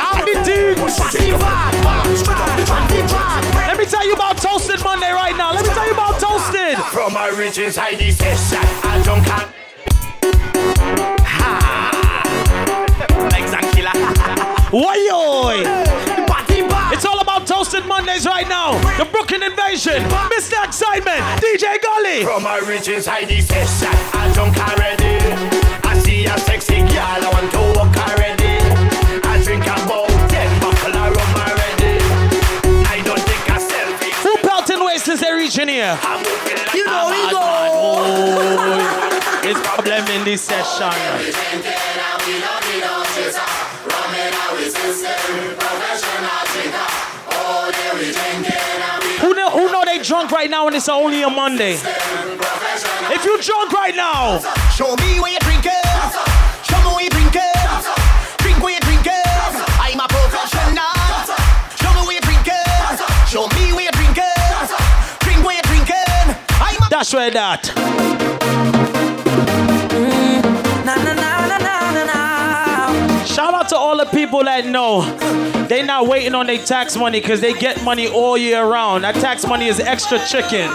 Let me tell you about Toasted Monday right now. Let me tell you about Toasted. From my rich inside this session, I don't count. It's all about Toasted Mondays right now. The Brooklyn Invasion, Mr. Excitement, DJ Gully. From my rich inside this session, I don't already. I see a sexy girl, I want to walk already. I drink about 10 bottles of rum already. I don't take a selfie. Who pelting waist is they reaching here? Like you know we go. It's problem in this session. Who know they drunk right now and it's only a Monday? If you drunk right now, show me where you drinking. Show me where you drinking. Drink where you drinking. I'm a professional. Show me where you drinking. Show me where you drinking. Drink where you drinking. I'm a. That's where that. Shout out to all the people that know they not waiting on their tax money because they get money all year round. That tax money is extra chicken.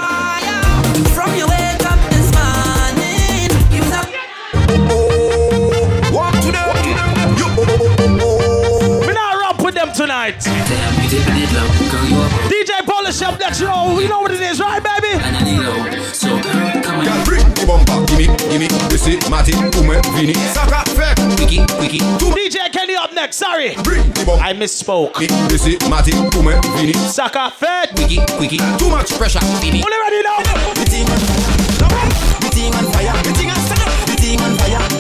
From your wake up this morning, you walk to them. We not rap with them tonight. DJ Polish up next row. You know what it is, right, baby? DJ Kenny up next, sorry. I misspoke. Saka Fed. Too much pressure. Only ready now.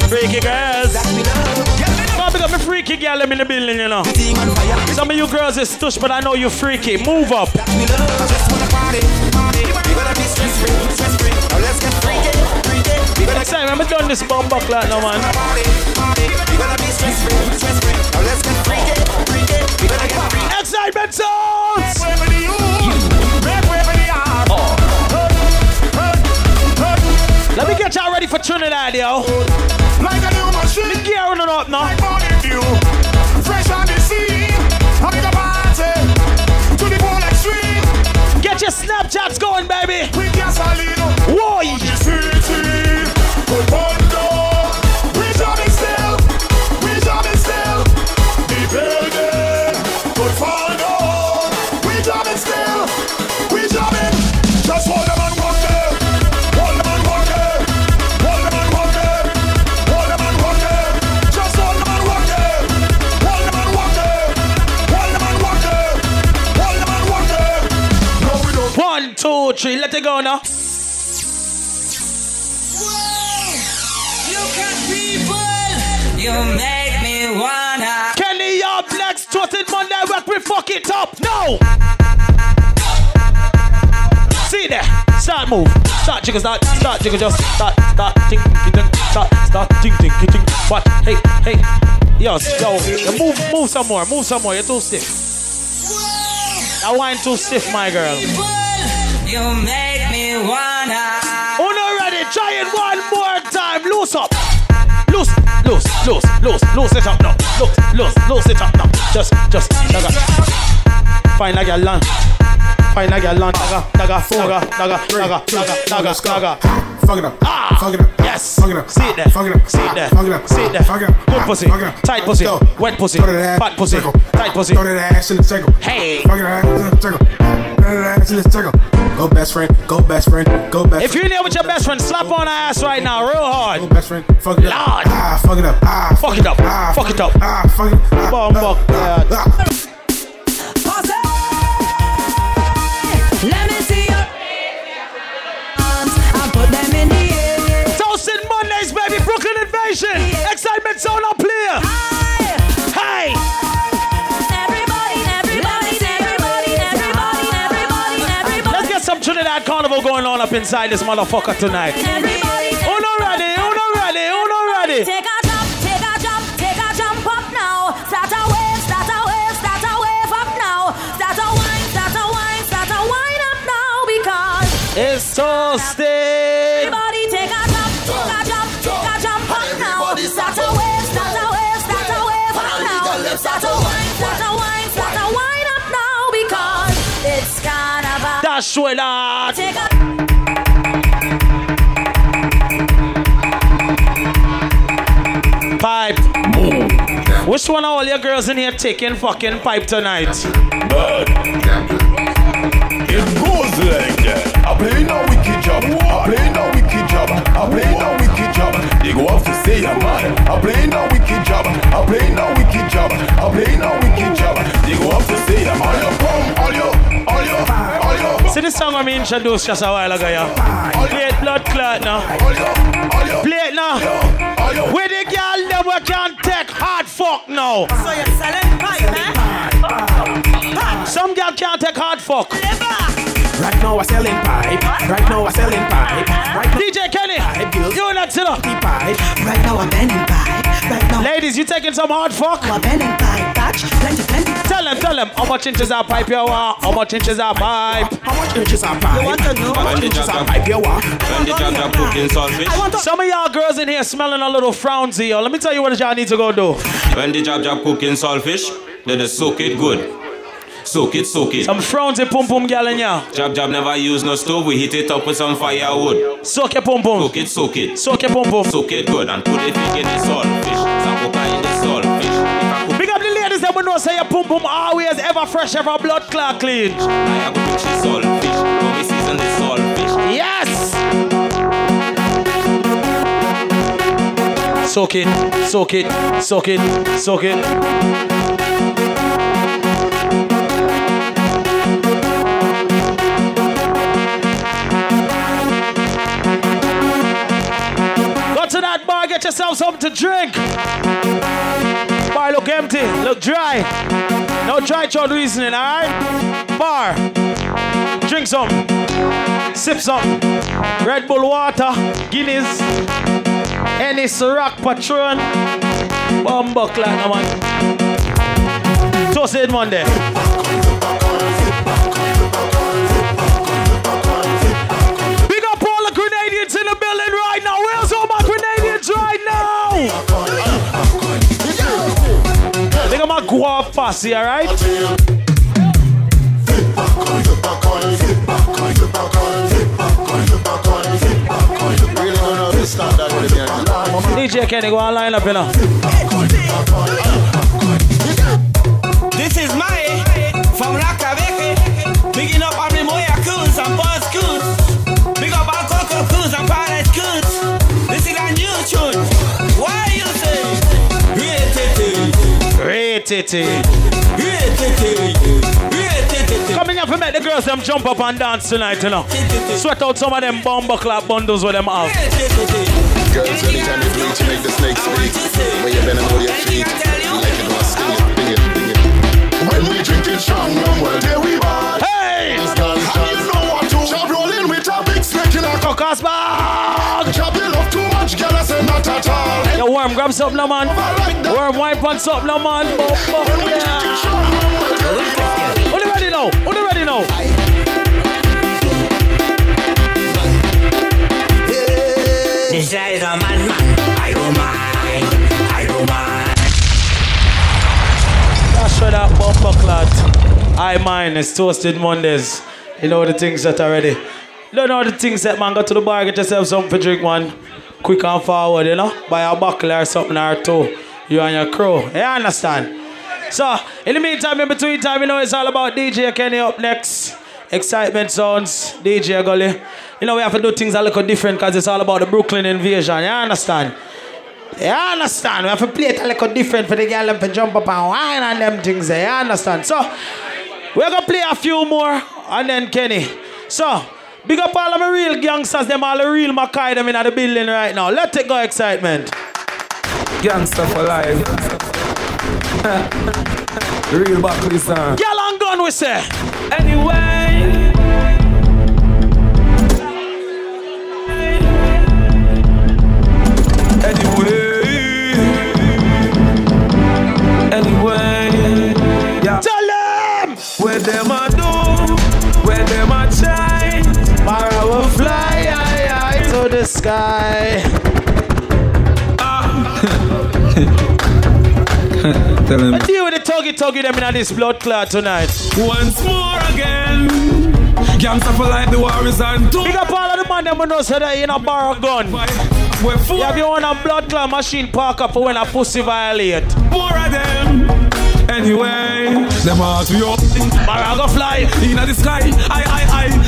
Freaky girls. Don't pick up a freaky girl in the building, you know. Some of you girls is stush, but I know you freaky. Move up. Next time, I'm done this bomb buckler now, man. Excitement sounds! yo. Like a new machine. The gear running up now. My body view. Fresh on the scene. Having a party. To the whole extreme. Get your Snapchats going, baby. With gasoline. Whoa. The city. Good bundle. Tree. Let it go now. Whoa! Look at people. You make me wanna. Kenny, your next Toasted Monday work. We fuck it up. No. See there. Start move. Start jiggle. Start jiggle. Just start. Ting ting. Start. Ting ting ting. What? Hey. Yo. Move some more. You're too stiff. That wine too stiff, my girl. You make me wanna. Oh no, ready? Try it one more time. Loose up. Loose it up now. Loose it up now. Just. Naga. Fine, like a lunch. Naga. Fuck it up. Yes. Fuck it up. See it there. Good pussy. Tight pussy. Wet pussy. Fat pussy. Tight pussy. Throw that ass in the circle. Hey. Fuck it up. Go best friend. If you're there with your best friend, slap on her ass right now, real hard. Go best friend, fuck it up. Lord. Fuck it up. Let me see your arms and put them in the air. Toasted Mondays, baby, Brooklyn invasion. Excitement zone up here. Hey. Trinidad Carnival going on up inside this motherfucker tonight. Uno ready. Take a jump up now. Start a wave up now. Start a wine up now because it's toasted. Everybody take a jump up now. Start a wave up now. Start a wine up now because it's Carnival. Suela. Pipe. Boom. Which one of all your girls in here taking fucking pipe tonight? But it goes like that. I play no wicked job. They go off to say I'm mad. I play no wicked job. They go off to say I'm all your. See this song I introduced just a while ago, yeah. Play it blood clot now. Play it now. Where the girl never can take hard fuck now. So you're selling pipe, huh? Some girl can't take hard fuck. Right now I'm selling pipe. DJ Kenny, you're not still up. Right now I'm bending pipe. Right now. Ladies, you taking some hard fuck? I'm bending pipe. Plenty. Tell them. How much inches are pipe you want? How much inches are pipe? You want to know? How much inches are pipe you want? When the job cooking solve it. Some of y'all girls in here smelling a little frownsy, yo. Let me tell you what y'all need to go do. When the job cooking solve fish, then they soak it good. Soak it. Some frowns a pum pum girl in ya. Jab never use no stove. We heat it up with some firewood. Soak it pum pum. Soak it. Soak it pum pum. Soak it good and put it in the saltfish. Some coca in the saltfish. Big up the ladies that we know say your pum pum always ever fresh, ever blood clot clean. I go put the saltfish. Now we season the saltfish. Yes. Soak it. Get yourself something to drink. Bar look empty, look dry. No dry child reasoning, alright? Bar, drink some, sip some. Red Bull water, Guinness, any Ciroc Patron, Bumbuck like a man. Toasted Monday. Big up all the Grenadians in the building right now. Where's all my Grenadians? squad posse, alright? DJ Kenny, go and line up, you know. This is Mai from Rakaveke, picking up on the Moya Coons and Buzz Coons. Big up on Coco Coons and Paradise Coons. This is a new tune. Why you say? Re-titty. Coming up, we make the girls them jump up and dance tonight, you know. Sweat out some of them bumbo clap bundles with them out. Girls, anytime you bleach, you make the snakes speak. When you bend and hold your feet, like it must sting it. When we drinking strong rum, well, there we are. Hey! How you know what to? Chop rolling with a big snake in a cock's bag. Chop you love too much, girl, I say not at all. Yo, Worm, grab something, no, man. Worm, wine punch something, no, man. When we drinking strong rum, well, there we are. Who ready now? This is a man. I don't mind. That's for that bumper clot. I mind. It's Toasted Mondays. You know the things that are ready. You know the things that, man, go to the bar, get yourself something for drink, man. Quick and forward, you know. Buy a buckle or something or two. You and your crew. You understand? So, in the meantime, in between time, you know, it's all about DJ Kenny up next. Excitement sounds, DJ Gully. You know, we have to do things a little different because it's all about the Brooklyn invasion. You understand? We have to play it a little different for the girl and for jump up and wine and them things there. You understand? So, we're going to play a few more and then Kenny. So, big up all of my real gangsters, them all the real Makai, them in the building right now. Let it go, Excitement. Gangster for life. Real Buckley sound. Girl and gun, we say. Anyway. Anyway, yeah. Tell them where them a do, where them a try. Mara will fly high to the sky. Tell them. I deal with the tuggy them in this blood clot tonight. Once more again. Gangsta for life, the war is on too. Big up all of the man that knows that you in a bar gun. You have your own a blood clot machine park up for when a pussy violate. Four of them. Anyway, them are to your Marago fly in the sky. I.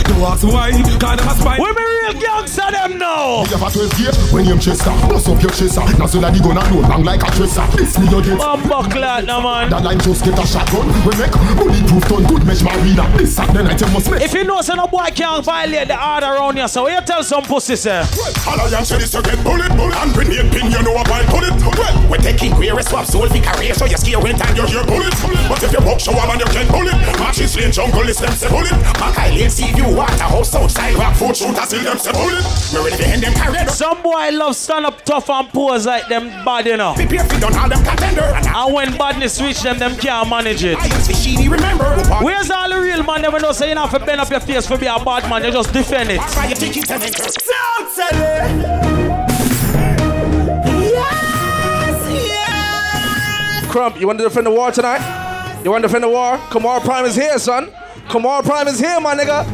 The walks why kind of a spy. We be real gangsta them now. You have a 12 year when you're chaser. Bust up your chaser. Now so that you gonna know long like a tracer. It's me your date. Bumbo clot now, man. That line just get a shotgun. We make bulletproof done good mesh marina. This Saturday night you must make. If you know so no boy can't violate the order around you, so you tell some pussy sir. All of your shit you get bullet and grenade pin, you know what I put it. Well, we taking queer swap soul for career, so you scare when time you're bullet. But if you walk show man, you can bullet. Marches lane jungle is them say bullet. Makai lane see you water house outside rock food shoot as in them say bullet. We ready to end them carried. Some boy love stand up tough and pose like them bad, you know. PPF don't all them contender. And when badness reach them can't manage it. Where's all the real man? Never know say you don't have to bend up your face for be a bad man. You just defend it. Don't tell it. Crump, you want to defend the war tonight? You want to defend the war? Kamara Prime is here, son. Kamara Prime is here, my nigga.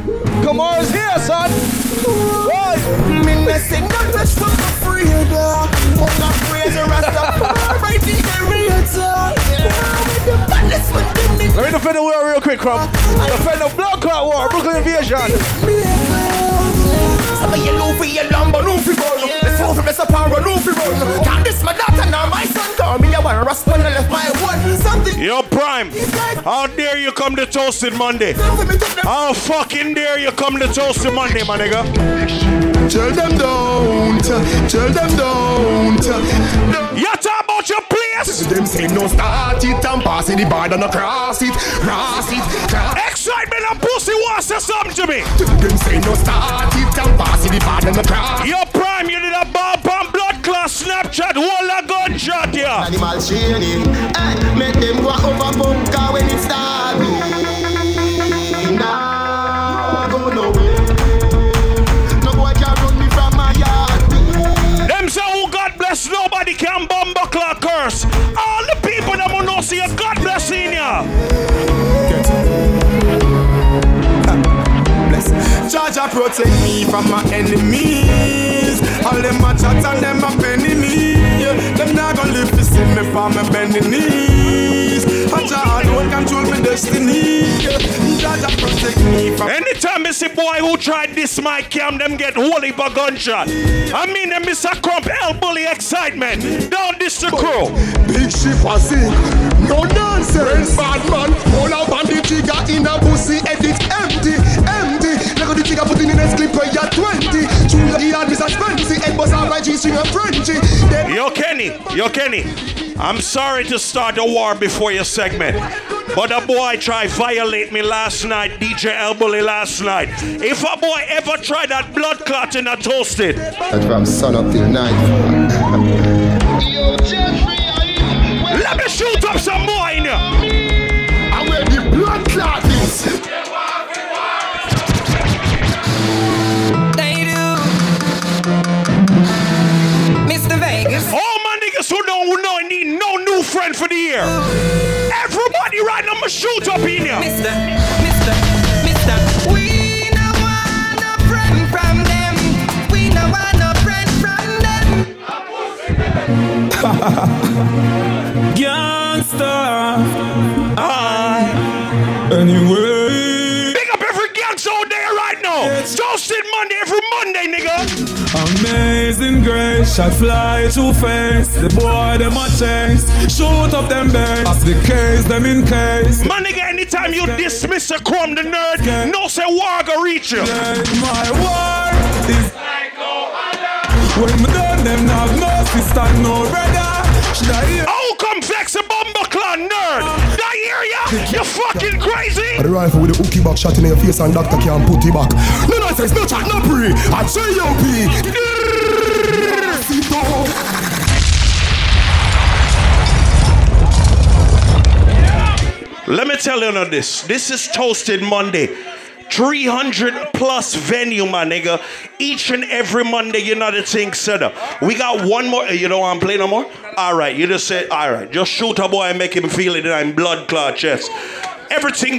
Kamara is here, son. What? Let me defend the war real quick, Crump. Defend the blood clot war, Brooklyn invasion. This a power, no free road. Can't this my daughter, now my son. Call me, I want to respond and left my word. Something. Yo, Prime, how dare you come to Toasted Monday? How fucking dare you come to Toasted Monday, my nigga? Tell them don't. Tell them don't. You talk about your place. Them say no start it and pass it. The bar don't cross it. Cross it. Cross it. Excitement and pussy wants to something to me. Them say no start it and pass it. The bar don't cross it. Yo, Prime, you did a bomb, blood class, Snapchat, wall a gunshot, yeah. Animal shading, make them walk over bunker when it's starving. Nah, go no way. No boy can run me from my yard. Them say, oh, God bless, nobody can bumble clock curse. All the people that will not see a God bless. Jah Jah protect me from my enemies. All them my chats and them my bending knees. Them not gonna live to see me from my bending knees. And Jah alone control my destiny. Jah Jah protect me from. Anytime I see boy who tried this my cam, them get holy by gunshot. I mean them Mr. Crump, El Bully Excitement. Down this the crew. Big ship was in. No nonsense. Bad man, all out on the trigger in a pussy, edit empty, empty. Look at the trigger, put in the next clip where you're 20. True, he had Mr. Spency, and was out my G-string and Frenchie. Yo, Kenny, I'm sorry to start a war before your segment, but a boy tried to violate me last night, DJ Elbully last night. If a boy ever tried that blood clot in a toasted. That's from sun up till night. Let me shoot up some more in here. I will be blood clots. They do. Mr. Vegas. All my niggas who know I need no new friend for the year. Everybody right now, I'ma shoot up in here. Mister. We no want no friend from them. We no want no friend from them. Anyway, big up every gangster all day right now. Toasted Monday every Monday, nigga. Amazing grace, I fly to face. The boy them a chase, shoot up them base. As the case, them in case. My nigga, anytime you dismiss a crumb the nerd, no say war go reach you. My war is psycho alert. When me done them now, no sister, no brother. Should I hear? Oh, come flex a bumble clan nerd. You're fucking crazy! The rifle with the hooky back shot in your face and doctor can't put it back. No nonsense, no chat, no pre! I tell you, P! Let me tell you now this. This is Toasted Monday. 300 plus venue, my nigga. Each and every Monday, you know the thing set up. We got one more. You don't want to play no more? All right, you just said, all right, just shoot a boy and make him feel it in blood clot chest. Everything.